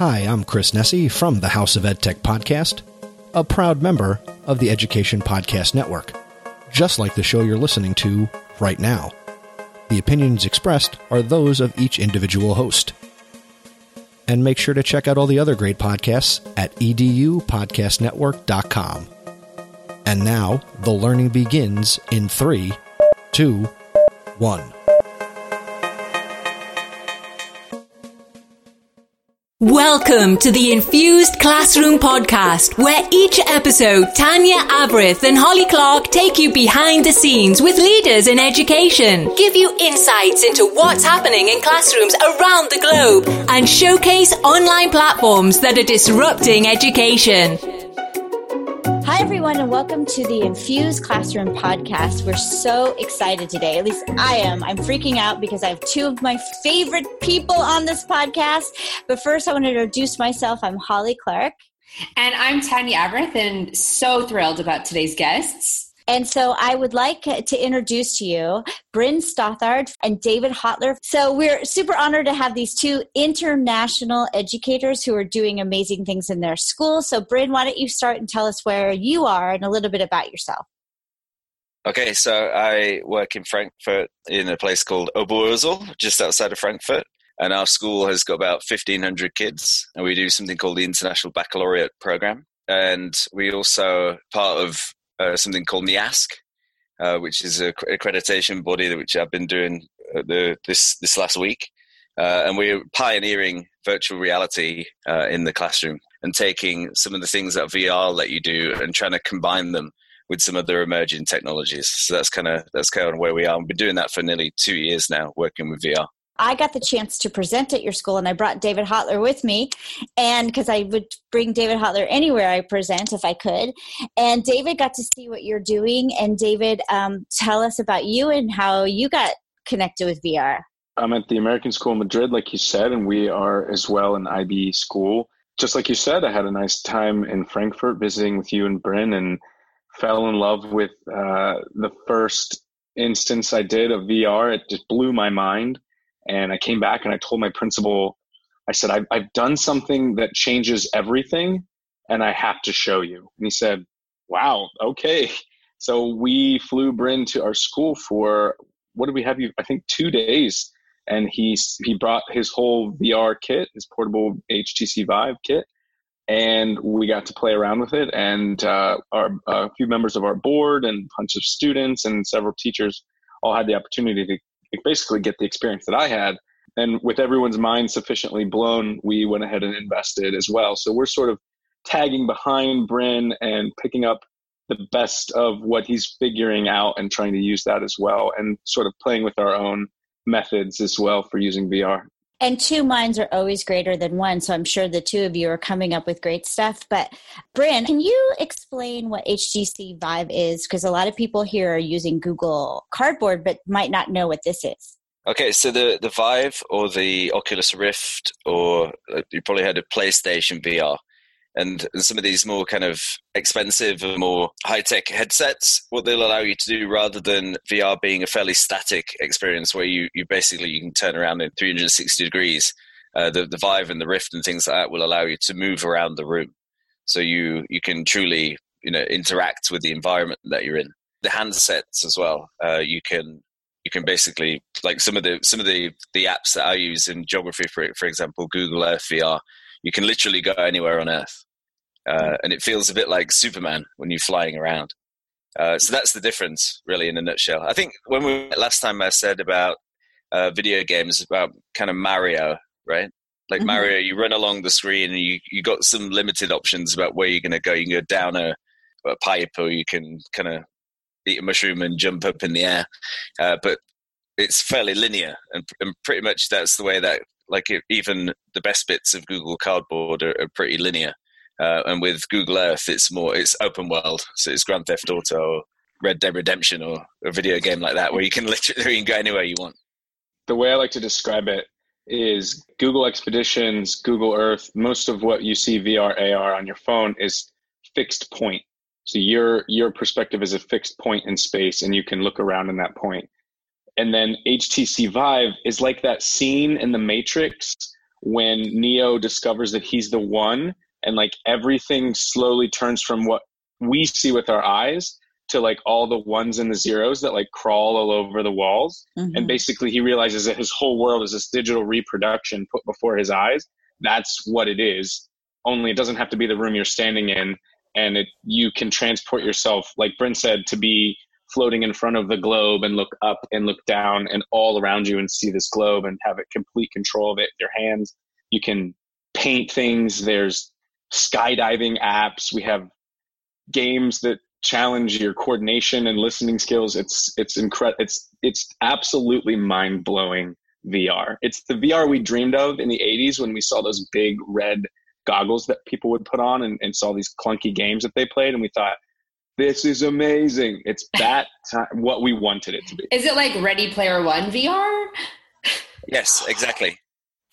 Hi, I'm Chris Nessie from the House of EdTech podcast, a proud member of the Education Podcast Network, just like the show you're listening to right now. The opinions expressed are those of each individual host. And make sure to check out all the other great podcasts at edupodcastnetwork.com. And now, the learning begins in 3, 2, 1. Welcome to the Infused Classroom Podcast, where each episode, Tanya Abrith and Holly Clark take you behind the scenes with leaders in education, give you insights into what's happening in classrooms around the globe, and showcase online platforms that are disrupting education. Hi, everyone, and welcome to the Infused Classroom Podcast. We're so excited today. At least I am. I'm freaking out because I have two of my favorite people on this podcast. But first, I want to introduce myself. I'm Holly Clark. And I'm Tanya Abrith, and so thrilled about today's guests. And so I would like to introduce to you Bryn Stothard and David Hotler. So we're super honored to have these two international educators who are doing amazing things in their school. So Bryn, why don't you start and tell us where you are and a little bit about yourself. Okay, so I work in Frankfurt in a place called Oberursel, just outside of Frankfurt. And our school has got about 1,500 kids. And we do something called the International Baccalaureate Program. And we also part of something called MIASC, which is an accreditation body that which I've been doing this last week. And we're pioneering virtual reality in the classroom and taking some of the things that VR let you do and trying to combine them with some other emerging technologies. So that's kind of where we are. We've been doing that for nearly 2 years now, working with VR. I got the chance to present at your school, and I brought David Hotler with me, and because I would bring David Hotler anywhere I present if I could. And David got to see what you're doing. And David, tell us about you and how you got connected with VR. I'm at the American School of Madrid, like you said, and we are as well an IB school. Just like you said, I had a nice time in Frankfurt visiting with you and Bryn, and fell in love with the first instance I did of VR. It just blew my mind. And I came back and I told my principal, I said, I've done something that changes everything and I have to show you. And he said, wow, okay. So we flew Bryn to our school for, what did we have you? I think 2 days. And he brought his whole VR kit, his portable HTC Vive kit. And we got to play around with it. And a few members of our board and a bunch of students and several teachers all had the opportunity to basically get the experience that I had. And with everyone's mind sufficiently blown, we went ahead and invested as well. So we're sort of tagging behind Bryn and picking up the best of what he's figuring out and trying to use that as well, and sort of playing with our own methods as well for using VR. And two minds are always greater than one, so I'm sure the two of you are coming up with great stuff. But Bryn, can you explain what HTC Vive is? Because a lot of people here are using Google Cardboard, but might not know what this is. Okay, so the Vive or the Oculus Rift, or you probably heard of PlayStation VR, and some of these more kind of expensive and more high-tech headsets, what they'll allow you to do, rather than VR being a fairly static experience where you can turn around in 360 degrees, the Vive and the Rift and things like that will allow you to move around the room. So you can truly, interact with the environment that you're in. The handsets as well, you can basically, like some of the apps that I use in geography, for example, Google Earth VR, you can literally go anywhere on Earth. And it feels a bit like Superman when you're flying around. So that's the difference, really, in a nutshell. I think when we met last time, I said about video games, about kind of Mario, right? Like Mario, you run along the screen and you got some limited options about where you're going to go. You can go down a pipe, or you can kind of eat a mushroom and jump up in the air. But it's fairly linear. And pretty much that's the way that, even the best bits of Google Cardboard are pretty linear. And with Google Earth, it's open world. So it's Grand Theft Auto or Red Dead Redemption or a video game like that, where you can literally go anywhere you want. The way I like to describe it is Google Expeditions, Google Earth. Most of what you see VR, AR on your phone is fixed point. So your perspective is a fixed point in space, and you can look around in that point. And then HTC Vive is like that scene in the Matrix when Neo discovers that he's the one, and like everything slowly turns from what we see with our eyes to like all the ones and the zeros that like crawl all over the walls. Mm-hmm. And basically he realizes that his whole world is this digital reproduction put before his eyes. That's what it is. Only it doesn't have to be the room you're standing in, and you can transport yourself, like Bryn said, to be floating in front of the globe and look up and look down and all around you and see this globe and have complete control of it. Your hands, you can paint things. There's skydiving apps. We have games that challenge your coordination and listening skills. It's incredible. It's absolutely mind blowing VR. It's the VR we dreamed of in the 80s when we saw those big red goggles that people would put on and saw these clunky games that they played. And we thought, this is amazing. It's that time, what we wanted it to be. Is it like Ready Player One VR? Yes, exactly.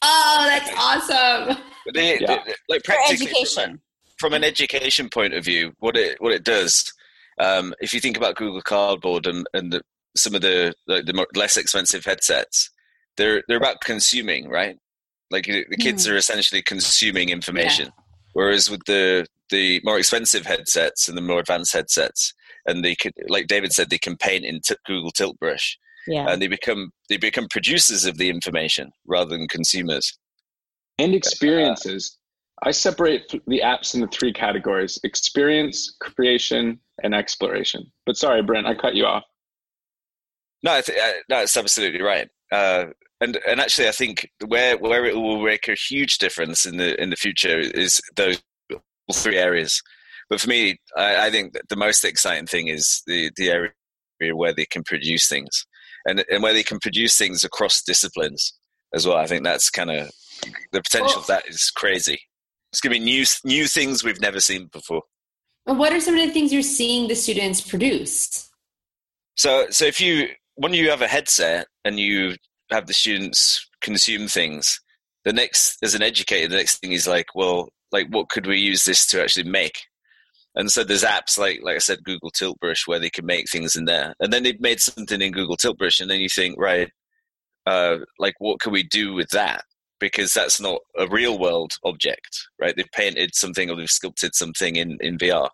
Oh, that's awesome. They, like practically for education. From an education point of view, what it does, if you think about Google Cardboard and some of the less expensive headsets, they're about consuming, right? Like the kids are essentially consuming information. Yeah. Whereas with the more expensive headsets and the more advanced headsets, and they could, like David said, they can paint in Google Tilt Brush, and they become producers of the information rather than consumers. And experiences. I separate the apps into three categories: experience, creation, and exploration. But sorry, Bryn, I cut you off. No, no, it's absolutely right. And actually, I think where it will make a huge difference in the future is those three areas. But for me, I think that the most exciting thing is the area where they can produce things, and where they can produce things across disciplines as well. I think that's kind of the potential of that is crazy. It's going to be new things we've never seen before. What are some of the things you're seeing the students produce? So if when you have a headset and you have the students consume things, the next, as an educator, the next thing is like, well, like what could we use this to actually make? And so there's apps like I said, Google Tilt Brush, where they can make things in there. And then they've made something in Google Tilt Brush, and then you think, right, like what can we do with that? Because that's not a real world object, right? They've painted something or they've sculpted something in VR.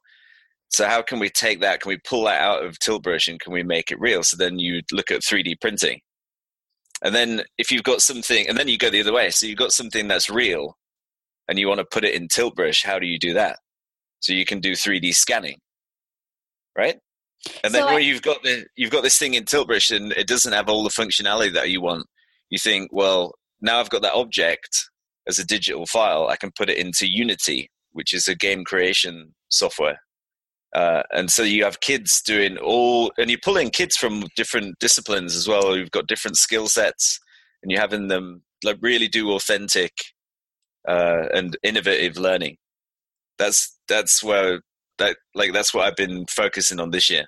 So how can we take that? Can we pull that out of Tilt Brush and can we make it real? So then you look at 3D printing. And then if you've got something, and then you go the other way. So you've got something that's real and you want to put it in Tilt Brush. How do you do that? So you can do 3D scanning, right? And then you've got this thing in Tilt Brush and it doesn't have all the functionality that you want. You think, well, now I've got that object as a digital file. I can put it into Unity, which is a game creation software. And so you have kids doing and you pull in kids from different disciplines as well. You've got different skill sets, and you're having them like really do authentic and innovative learning. That's what I've been focusing on this year.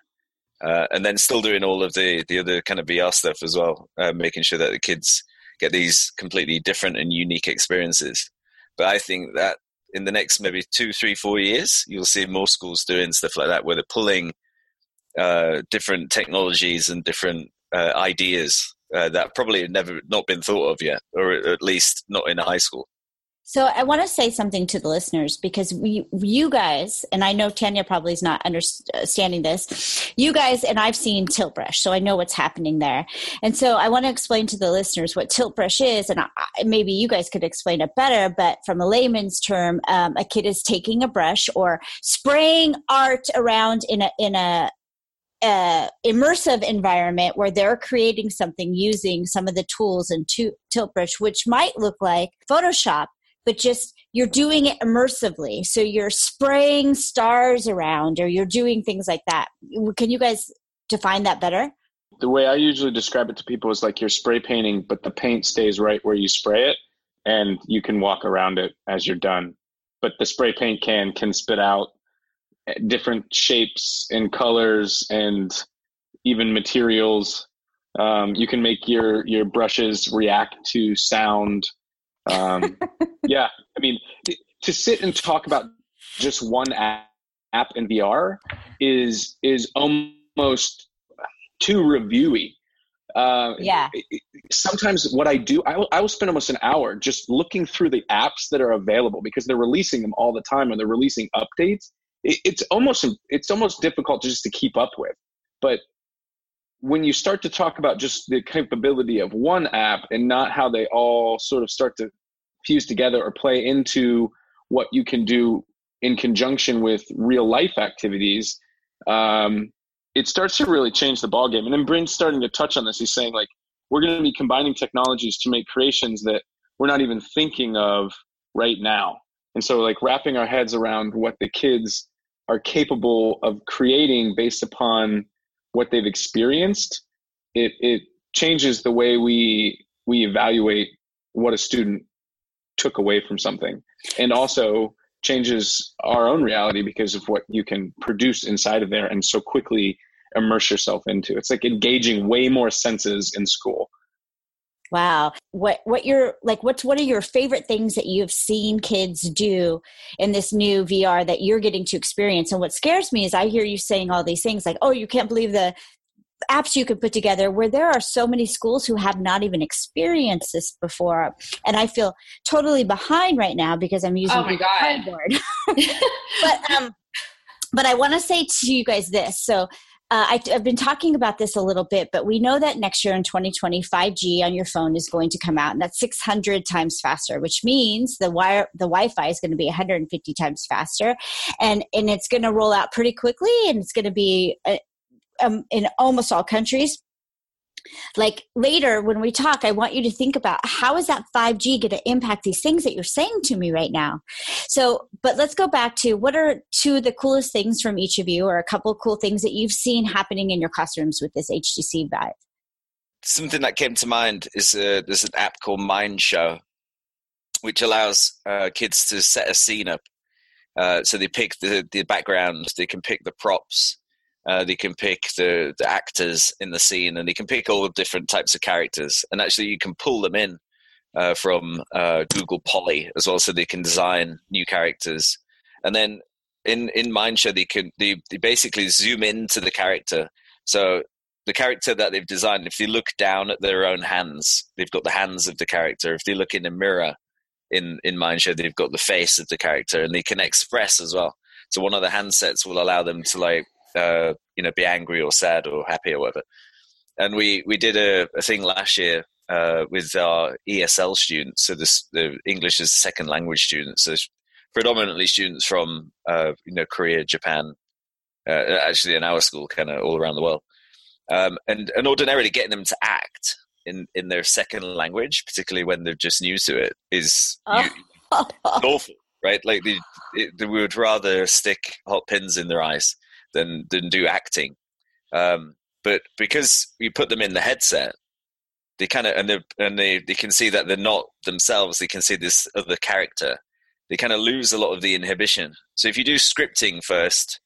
And then still doing all of the other kind of VR stuff as well, making sure that the kids get these completely different and unique experiences. But I think that in the next maybe 2, 3, 4 years, you'll see more schools doing stuff like that, where they're pulling different technologies and different ideas that probably have never not been thought of yet, or at least not in a high school. So I want to say something to the listeners, because you guys, and I know Tanya probably is not understanding this, you guys, and I've seen Tilt Brush, so I know what's happening there. And so I want to explain to the listeners what Tilt Brush is, and maybe you guys could explain it better, but from a layman's term, a kid is taking a brush or spraying art around in an immersive environment where they're creating something using some of the tools in Tilt Brush, which might look like Photoshop, but just you're doing it immersively. So you're spraying stars around, or you're doing things like that. Can you guys define that better? The way I usually describe it to people is like you're spray painting, but the paint stays right where you spray it, and you can walk around it as you're done. But the spray paint can spit out different shapes and colors and even materials. You can make your brushes react to sound. Yeah, I mean, to sit and talk about just one app in VR is almost too reviewy. Sometimes what I do, I will spend almost an hour just looking through the apps that are available because they're releasing them all the time and they're releasing updates. It's almost difficult just to keep up with. But when you start to talk about just the capability of one app and not how they all sort of start to fuse together or play into what you can do in conjunction with real life activities, it starts to really change the ballgame. And then Bryn's starting to touch on this. He's saying, like, we're going to be combining technologies to make creations that we're not even thinking of right now. And so, like, wrapping our heads around what the kids are capable of creating based upon what they've experienced, it changes the way we evaluate what a student took away from something, and also changes our own reality because of what you can produce inside of there and so quickly immerse yourself into. It's like engaging way more senses in school. Wow. What are your favorite things that you've seen kids do in this new VR that you're getting to experience? And what scares me is I hear you saying all these things like, oh, you can't believe the apps you could put together, where there are so many schools who have not even experienced this before. And I feel totally behind right now because I'm using Cardboard. But I want to say to you guys this. So I've been talking about this a little bit, but we know that next year in 2020, 5G on your phone is going to come out, and that's 600 times faster, which means the Wi-Fi is going to be 150 times faster, and it's going to roll out pretty quickly, and it's going to be in almost all countries. Like later when we talk, I want you to think about how is that 5G going to impact these things that you're saying to me right now. So, but let's go back to what are two of the coolest things from each of you, or a couple of cool things that you've seen happening in your classrooms with this HTC Vive. Something that came to mind is there's an app called Mind Show, which allows kids to set a scene up. So they pick the background, they can pick the props, they can pick the actors in the scene, and they can pick all the different types of characters. And actually, you can pull them in from Google Poly as well, so they can design new characters. And then in Mindshare, they basically zoom into the character. So the character that they've designed, if they look down at their own hands, they've got the hands of the character. If they look in a mirror in Mindshare, they've got the face of the character, and they can express as well. So one of the handsets will allow them to be angry or sad or happy or whatever. And we did a thing last year with our ESL students. So the English as second language students, so predominantly students from Korea, Japan, actually in our school, kind of all around the world. And ordinarily getting them to act in their second language, particularly when they're just new to it, is awful, right? Like they would rather stick hot pins in their eyes than do acting. But because you put them in the headset, they kind of, and they can see that they're not themselves. They can see this other character. They kind of lose a lot of the inhibition. So if you do scripting first,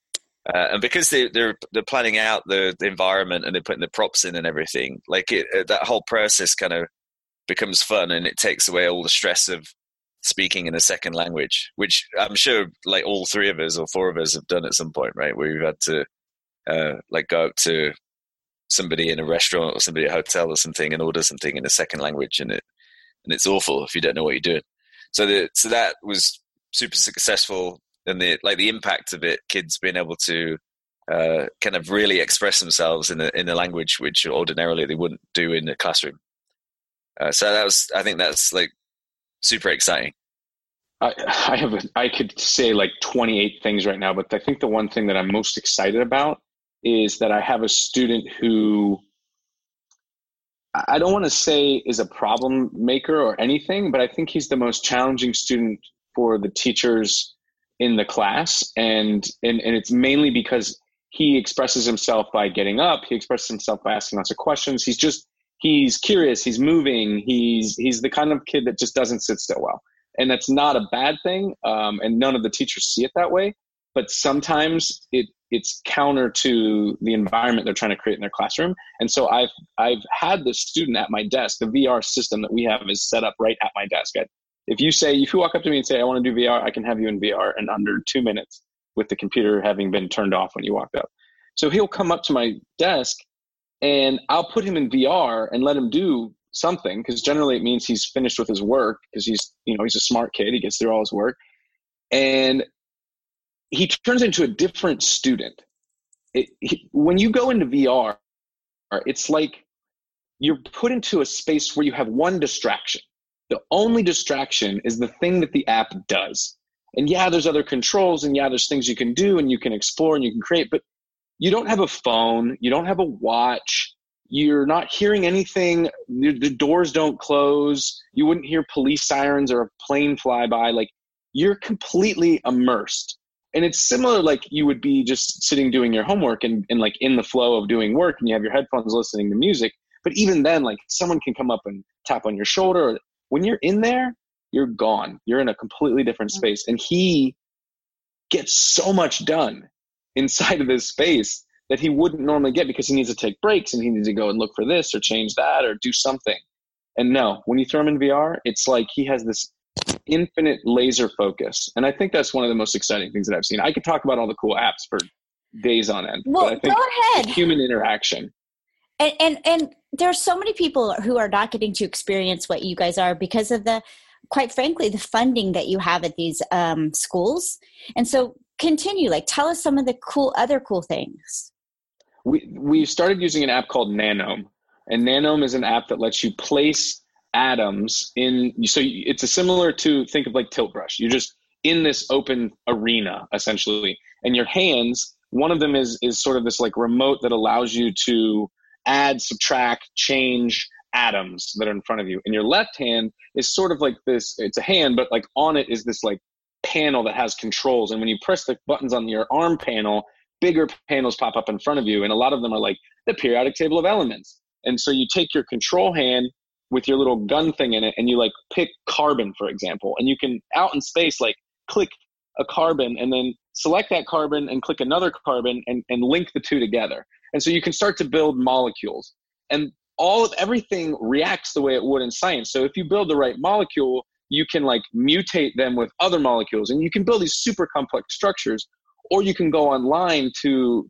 and because they're planning out the environment and they're putting the props in and everything, like that whole process kind of becomes fun, and it takes away all the stress of speaking in a second language, which I'm sure like all three of us or four of us have done at some point, right? Where we've had to go up to somebody in a restaurant or somebody at a hotel or something and order something in a second language, and it's awful if you don't know what you're doing. So that was super successful, and the impact of it, kids being able to kind of really express themselves in a language which ordinarily they wouldn't do in the classroom. So that was, I think that's like super exciting. I could say like 28 things right now, but I think the one thing that I'm most excited about is that I have a student who, I don't want to say is a problem maker or anything, but I think he's the most challenging student for the teachers in the class. And it's mainly because he expresses himself by getting up. He expresses himself by asking lots of questions. He's curious, he's moving, he's the kind of kid that just doesn't sit still well. And that's not a bad thing, and none of the teachers see it that way, but sometimes it's counter to the environment they're trying to create in their classroom. And so I've had this student at my desk. The VR system that we have is set up right at my desk. If you walk up to me and say, I want to do VR, I can have you in VR in under 2 minutes, with the computer having been turned off when you walked up. So he'll come up to my desk and I'll put him in VR and let him do something, because generally it means he's finished with his work, because he's a smart kid. He gets through all his work, and he turns into a different student. When you go into VR, it's like you're put into a space where you have one distraction. The only distraction is the thing that the app does. And yeah, there's other controls, and yeah, there's things you can do, and you can explore, and you can create, but you don't have a phone. You don't have a watch. You're not hearing anything. The doors don't close. You wouldn't hear police sirens or a plane fly by. Like, you're completely immersed. And it's similar, like you would be just sitting doing your homework and like in the flow of doing work, and you have your headphones listening to music. But even then, like, someone can come up and tap on your shoulder. When you're in there, you're gone. You're in a completely different space. And he gets so much done inside of this space that he wouldn't normally get, because he needs to take breaks and he needs to go and look for this or change that or do something. And no, when you throw him in VR, it's like he has this infinite laser focus. And I think that's one of the most exciting things that I've seen. I could talk about all the cool apps for days on end. Well, but I think go ahead. Human interaction. And there are so many people who are not getting to experience what you guys are because of the, quite frankly, the funding that you have at these schools. And so continue, like, tell us some of the other cool things. We started using an app called Nanome, and Nanome is an app that lets you place atoms in. So it's similar to, think of like Tilt Brush. You're just in this open arena essentially, and your hands, one of them is sort of this like remote that allows you to add, subtract, change atoms that are in front of you. And your left hand is sort of like this, it's a hand, but like on it is this like panel that has controls. And when you press the buttons on your arm panel, bigger panels pop up in front of you. And a lot of them are like the periodic table of elements. And so you take your control hand with your little gun thing in it, and you like pick carbon, for example, and you can out in space, like click a carbon and then select that carbon and click another carbon and link the two together. And so you can start to build molecules, and everything reacts the way it would in science. So if you build the right molecule, you can like mutate them with other molecules, and you can build these super complex structures, or you can go online to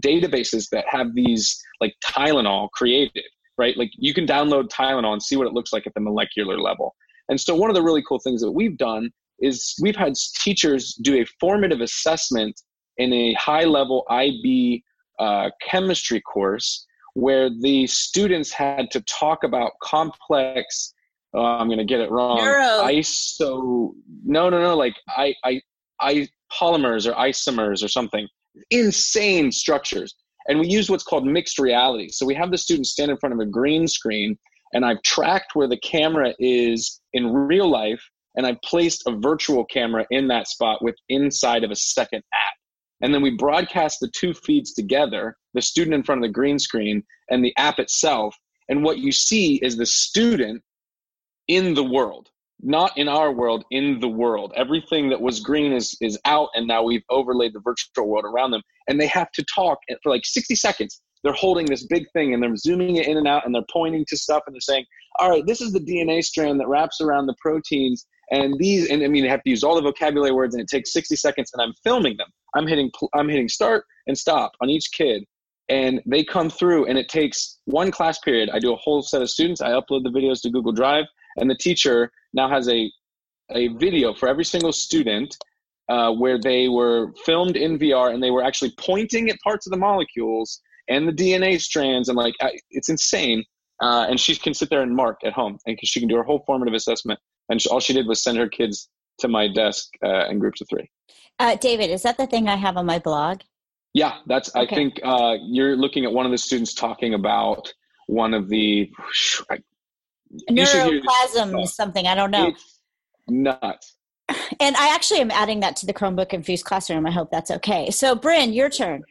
databases that have these like Tylenol created, right? Like you can download Tylenol and see what it looks like at the molecular level. And so one of the really cool things that we've done is we've had teachers do a formative assessment in a high level IB chemistry course where the students had to talk about complex, I'm going to get it wrong. Polymers or isomers or something, insane structures. And we use what's called mixed reality. So we have the students stand in front of a green screen, and I've tracked where the camera is in real life, and I've placed a virtual camera in that spot with inside of a second app. And then we broadcast the two feeds together, the student in front of the green screen and the app itself. And what you see is the student in the world, not in our world, in the world. Everything that was green is out, and now we've overlaid the virtual world around them. And they have to talk for like 60 seconds. They're holding this big thing, and they're zooming it in and out, and they're pointing to stuff, and they're saying, all right, this is the DNA strand that wraps around the proteins. And these, and I mean, they have to use all the vocabulary words, and it takes 60 seconds, and I'm filming them. I'm hitting start and stop on each kid, and they come through, and it takes one class period. I do a whole set of students. I upload the videos to Google Drive, and the teacher now has a video for every single student where they were filmed in VR, and they were actually pointing at parts of the molecules and the DNA strands, and like, it's insane. And she can sit there and mark at home, and she can do her whole formative assessment. And all she did was send her kids to my desk in groups of three. David, is that the thing I have on my blog? Yeah, that's. Okay. I think you're looking at one of the students talking about one of the neuroplasm is something. I don't know. It's nuts. And I actually am adding that to the Chromebook Infused Classroom. I hope that's okay. So, Bryn, your turn.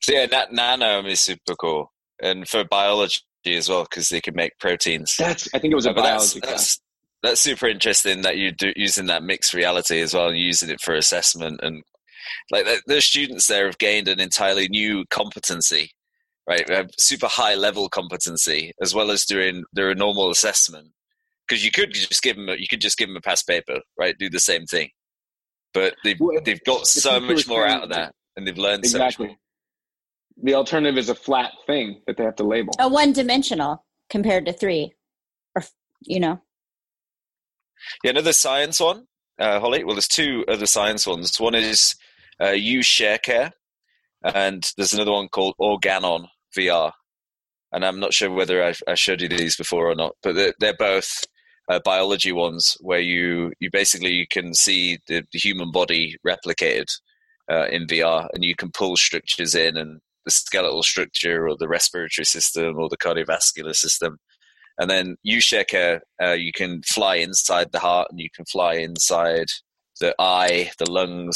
So yeah, Nanome is super cool, and for biology as well, because they can make proteins. I think it was a biology class. That's super interesting that you do using that mixed reality as well, and using it for assessment, and like the students there have gained an entirely new competency, right? A super high level competency, as well as doing their normal assessment. Because you could just give them a past paper, right? Do the same thing, but they've got so much more out of that, and they've learned so much more. the alternative is a flat thing that they have to label. A one-dimensional compared to three, or you know. Yeah, another science one, Holly. Well, there's two other science ones. One is ShareCare, and there's another one called Organon VR. And I'm not sure whether I showed you these before or not, but they're both biology ones where you basically can see the human body replicated in VR, and you can pull structures in, and the skeletal structure or the respiratory system or the cardiovascular system. And then UShareCare, you can fly inside the heart, and you can fly inside the eye, the lungs,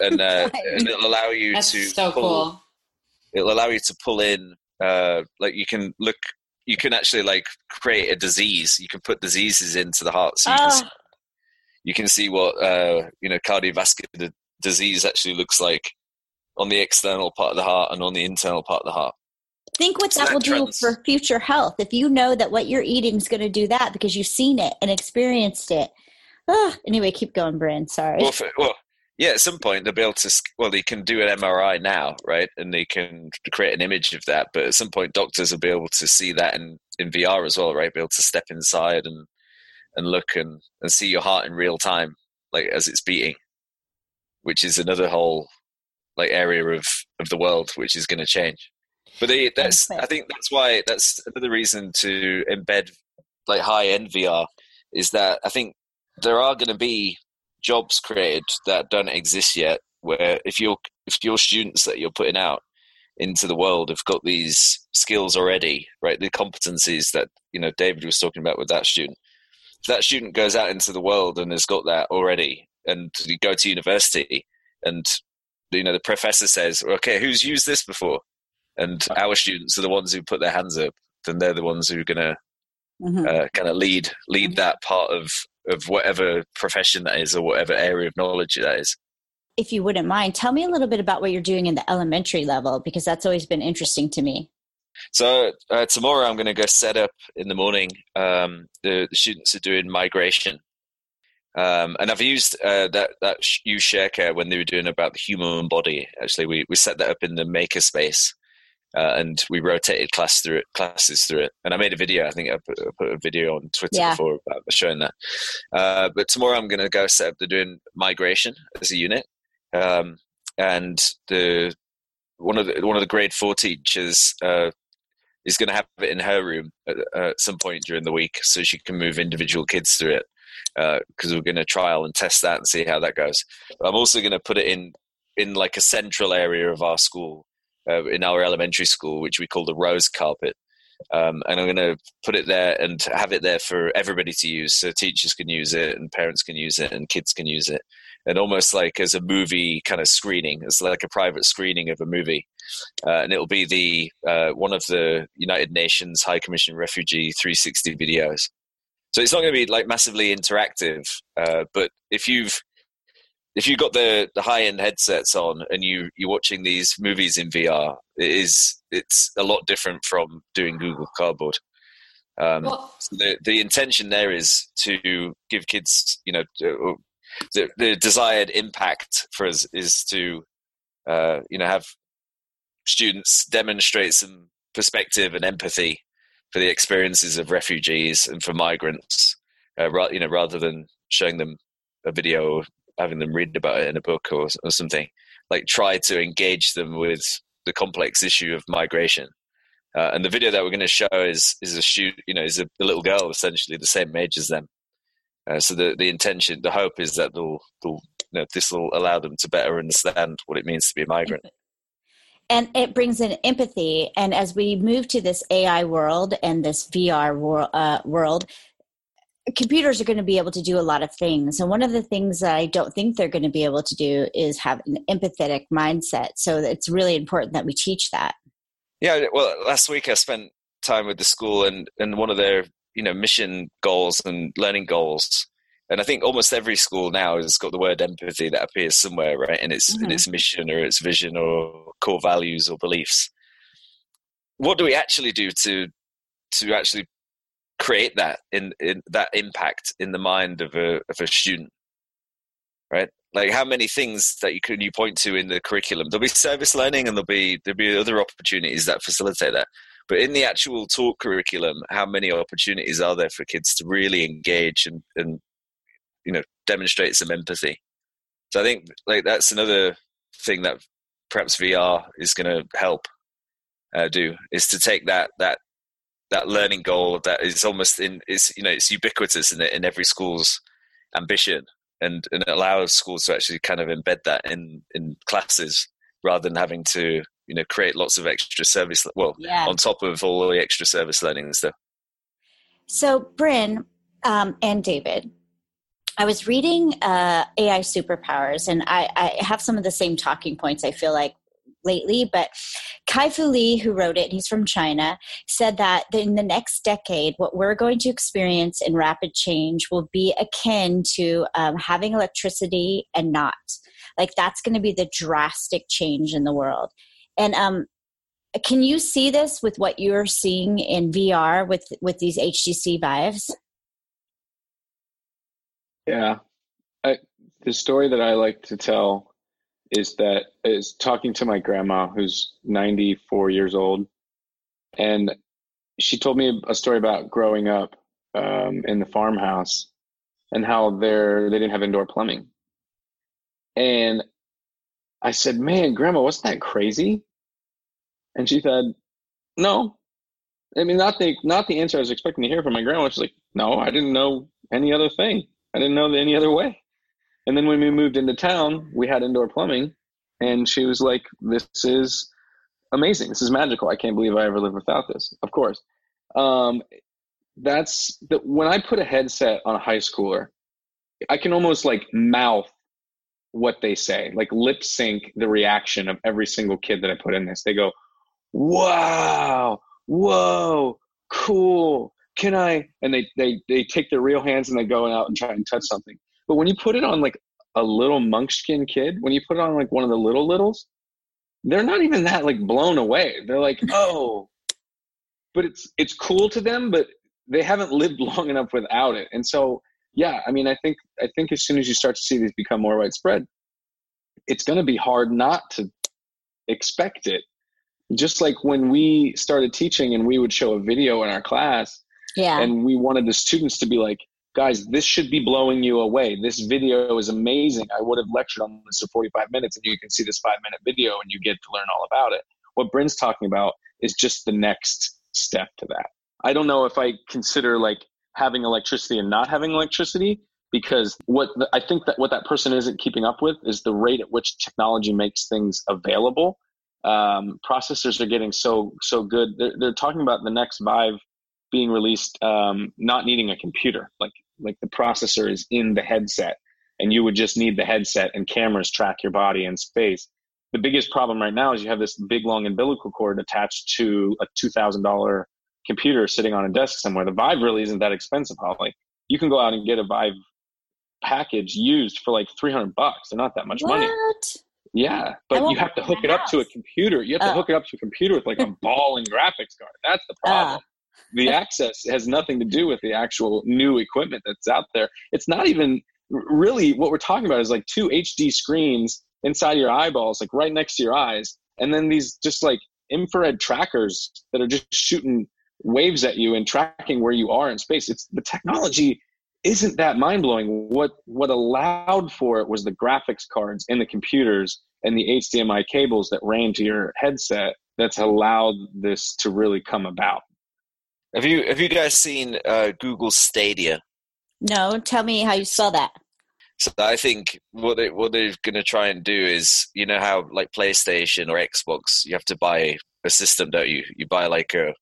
and it'll allow you It'll allow you to pull in. You can actually create a disease. You can put diseases into the heart, so you can see what cardiovascular disease actually looks like on the external part of the heart and on the internal part of the heart. Think what that will do for future health. If you know that what you're eating is going to do that because you've seen it and experienced it. Anyway, keep going, Bryn. Sorry. Yeah, at some point they'll be able to. Well, they can do an MRI now, right? And they can create an image of that. But at some point, doctors will be able to see that in VR as well, right? Be able to step inside and look and see your heart in real time, as it's beating, which is another whole area of the world which is going to change. But I think that's another reason to embed high end VR is that I think there are going to be jobs created that don't exist yet, where if your students that you're putting out into the world have got these skills already, right, the competencies that David was talking about with that student, if that student goes out into the world and has got that already, and you go to university and the professor says, okay, who's used this before? And our students are the ones who put their hands up, then they're the ones who are going to kind of lead that part of whatever profession that is or whatever area of knowledge that is. If you wouldn't mind, tell me a little bit about what you're doing in the elementary level, because that's always been interesting to me. So tomorrow I'm going to go set up in the morning. The students are doing migration. And I've used that UShareCare when they were doing about the human body. Actually, we set that up in the makerspace. And we rotated classes through it. And I made a video. I think I put a video on Twitter before about showing that. But tomorrow I'm going to go set up. They're doing migration as a unit. And one of the grade 4 teachers is going to have it in her room at some point during the week, so she can move individual kids through it, because we're going to trial and test that and see how that goes. But I'm also going to put it in a central area of our school. In our elementary school, which we call the rose carpet. And I'm going to put it there and have it there for everybody to use. So teachers can use it, and parents can use it, and kids can use it. And almost as a movie kind of screening. It's a private screening of a movie. And it'll be one of the United Nations High Commission Refugee 360 videos. So it's not going to be massively interactive. But if you've got the high-end headsets on and you're watching these movies in VR, it's a lot different from doing Google Cardboard. So the intention there is to give kids, the desired impact for us is to, have students demonstrate some perspective and empathy for the experiences of refugees and for migrants, rather than showing them a video or having them read about it in a book or something, try to engage them with the complex issue of migration. And the video that we're going to show is a little girl, essentially the same age as them. So the intention, the hope is that this will allow them to better understand what it means to be a migrant. And it brings in empathy. And as we move to this AI world and this VR world, computers are going to be able to do a lot of things. And one of the things that I don't think they're going to be able to do is have an empathetic mindset. So it's really important that we teach that. Yeah. Well, last week I spent time with the school and one of their, mission goals and learning goals. And I think almost every school now has got the word empathy that appears somewhere, right? And it's in its mission or its vision or core values or beliefs. What do we actually do to actually create that in that impact in the mind of a student, right? Like, how many things that you point to in the curriculum? There'll be service learning, and there'll be other opportunities that facilitate that. But in the actual taught curriculum, how many opportunities are there for kids to really engage and demonstrate some empathy? So I think that's another thing that perhaps VR is going to help do, is to take that learning goal that is almost it's ubiquitous in every school's ambition, and allow schools to actually kind of embed that in classes rather than having to create lots of extra service on top of all the extra service learning and stuff. So Bryn and David, I was reading AI Superpowers, and I have some of the same talking points I feel like lately, but Kai-Fu Lee, who wrote it, he's from China, said that in the next decade, what we're going to experience in rapid change will be akin to having electricity and not. Like, that's going to be the drastic change in the world. And can you see this with what you're seeing in VR with these HTC Vives? Yeah. The story that I like to tell is talking to my grandma, who's 94 years old. And she told me a story about growing up in the farmhouse and how they didn't have indoor plumbing. And I said, "Man, Grandma, wasn't that crazy?" And she said, "No." I mean, not the answer I was expecting to hear from my grandma. She's like, "No, I didn't know any other thing. I didn't know any other way." And then when we moved into town, we had indoor plumbing, and she was like, "This is amazing. This is magical. I can't believe I ever lived without this." Of course. When I put a headset on a high schooler, I can almost mouth what they say, lip sync the reaction of every single kid that I put in this. They go, "Wow, whoa, cool. Can I?" And they take their real hands and they go out and try and touch something. But when you put it on a little monkskin kid, when you put it on one of the littles, they're not even that blown away. They're like, "Oh," but it's cool to them, but they haven't lived long enough without it. And so, yeah, I mean, I think as soon as you start to see these become more widespread, it's going to be hard not to expect it. Just like when we started teaching and we would show a video in our class, and we wanted the students to be like, "Guys, this should be blowing you away. This video is amazing. I would have lectured on this for 45 minutes, and you can see this 5-minute video and you get to learn all about it." What Bryn's talking about is just the next step to that. I don't know if I consider having electricity and not having electricity, because I think that what that person isn't keeping up with is the rate at which technology makes things available. Processors are getting so good. They're talking about the next Vive being released, not needing a computer. Like the processor is in the headset, and you would just need the headset and cameras track your body in space. The biggest problem right now is you have this big, long umbilical cord attached to a $2,000 computer sitting on a desk somewhere. The Vive really isn't that expensive, Holly. You can go out and get a Vive package used for $300. They're not that much money. Yeah, but you have to hook it up to a computer. You have to hook it up to a computer with a ball and graphics card. That's the problem. The access has nothing to do with the actual new equipment that's out there. It's not even really what we're talking about is 2 HD screens inside your eyeballs, right next to your eyes. And then these just infrared trackers that are just shooting waves at you and tracking where you are in space. The technology isn't that mind blowing. What allowed for it was the graphics cards in the computers and the HDMI cables that ran to your headset. That's allowed this to really come about. Have you guys seen Google Stadia? No, tell me how you saw that. So I think what they're going to try and do is, how PlayStation or Xbox, you have to buy a system, don't you? You buy a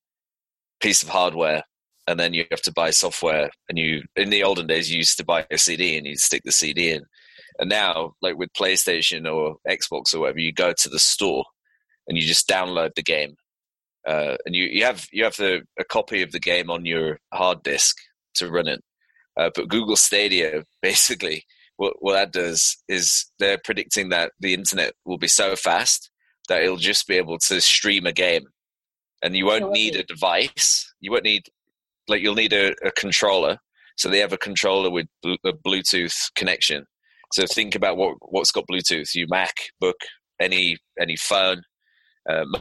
piece of hardware, and then you have to buy software. And in the olden days, you used to buy a CD and you'd stick the CD in. And now, with PlayStation or Xbox or whatever, you go to the store and you just download the game. And you have a copy of the game on your hard disk to run it. But Google Stadia, basically, what that does is they're predicting that the internet will be so fast that it'll just be able to stream a game. And you won't need a device. You won't need, you'll need a controller. So they have a controller with a Bluetooth connection. So think about what's got Bluetooth, your MacBook, any phone.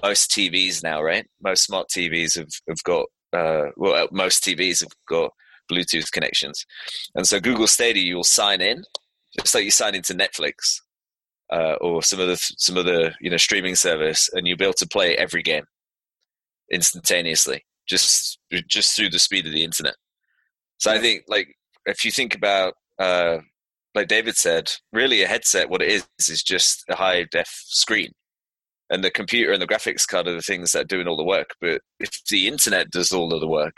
Most TVs now, right? Most smart TVs have got most TVs have got Bluetooth connections. And so Google Stadia, you'll sign in, just like you sign into Netflix or some of the streaming service, and you'll be able to play every game instantaneously, just through the speed of the internet. So I think, like, if you think about, like David said, really a headset, what it is just a high-def screen. And the computer and the graphics card are the things that are doing all the work. But if the internet does all of the work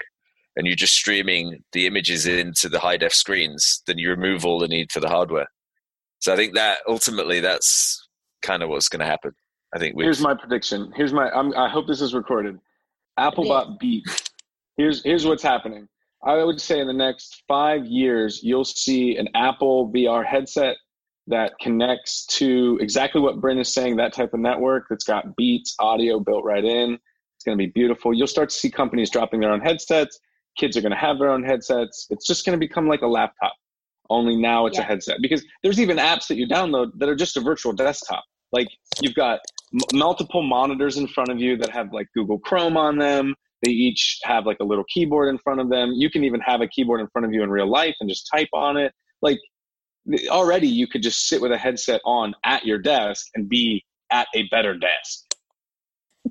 and you're just streaming the images into the high-def screens, then you remove all the need for the hardware. So I think that ultimately that's kind of what's going to happen. I think here's my prediction. I hope this is recorded. Apple bought Beat. Here's what's happening. I would say in the next 5 years, you'll see an Apple VR headset that connects to exactly what Bryn is saying, that type of network that's got Beats audio built right in. It's going to be beautiful. You'll start to see companies dropping their own headsets. Kids are going to have their own headsets. It's just going to become like a laptop, only now it's a headset. Because there's even apps that you download that are just a virtual desktop. Like, you've got multiple monitors in front of you that have like Google Chrome on them. They each have like a little keyboard in front of them. You can even have a keyboard in front of you in real life and just type on it. Like, already you could just sit with a headset on at your desk and be at a better desk.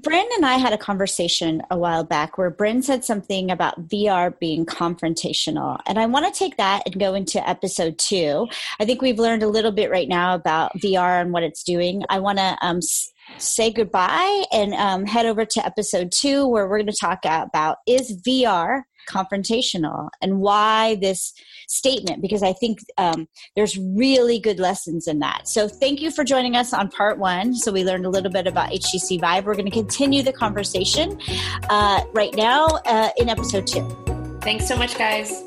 Bryn and I had a conversation a while back where Bryn said something about VR being confrontational. And I want to take that and go into episode 2. I think we've learned a little bit right now about VR and what it's doing. I want to say goodbye and head over to episode 2, where we're going to talk about, is VR confrontational, and why this statement, because I think there's really good lessons in that. So thank you for joining us on part 1. So we learned a little bit about HTC Vive. We're going to continue the conversation right now in episode 2. Thanks so much, guys.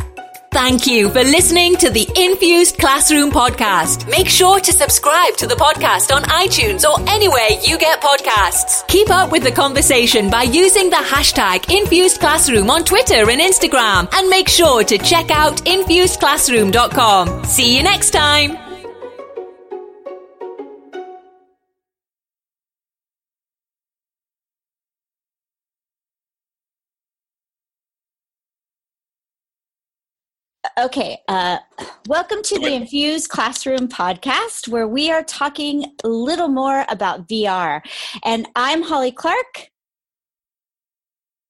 Thank you for listening to the Infused Classroom Podcast. Make sure to subscribe to the podcast on iTunes or anywhere you get podcasts. Keep up with the conversation by using the hashtag Infused Classroom on Twitter and Instagram. And make sure to check out infusedclassroom.com. See you next time. Okay, welcome to the Infused Classroom Podcast, where we are talking a little more about VR. And I'm Holly Clark.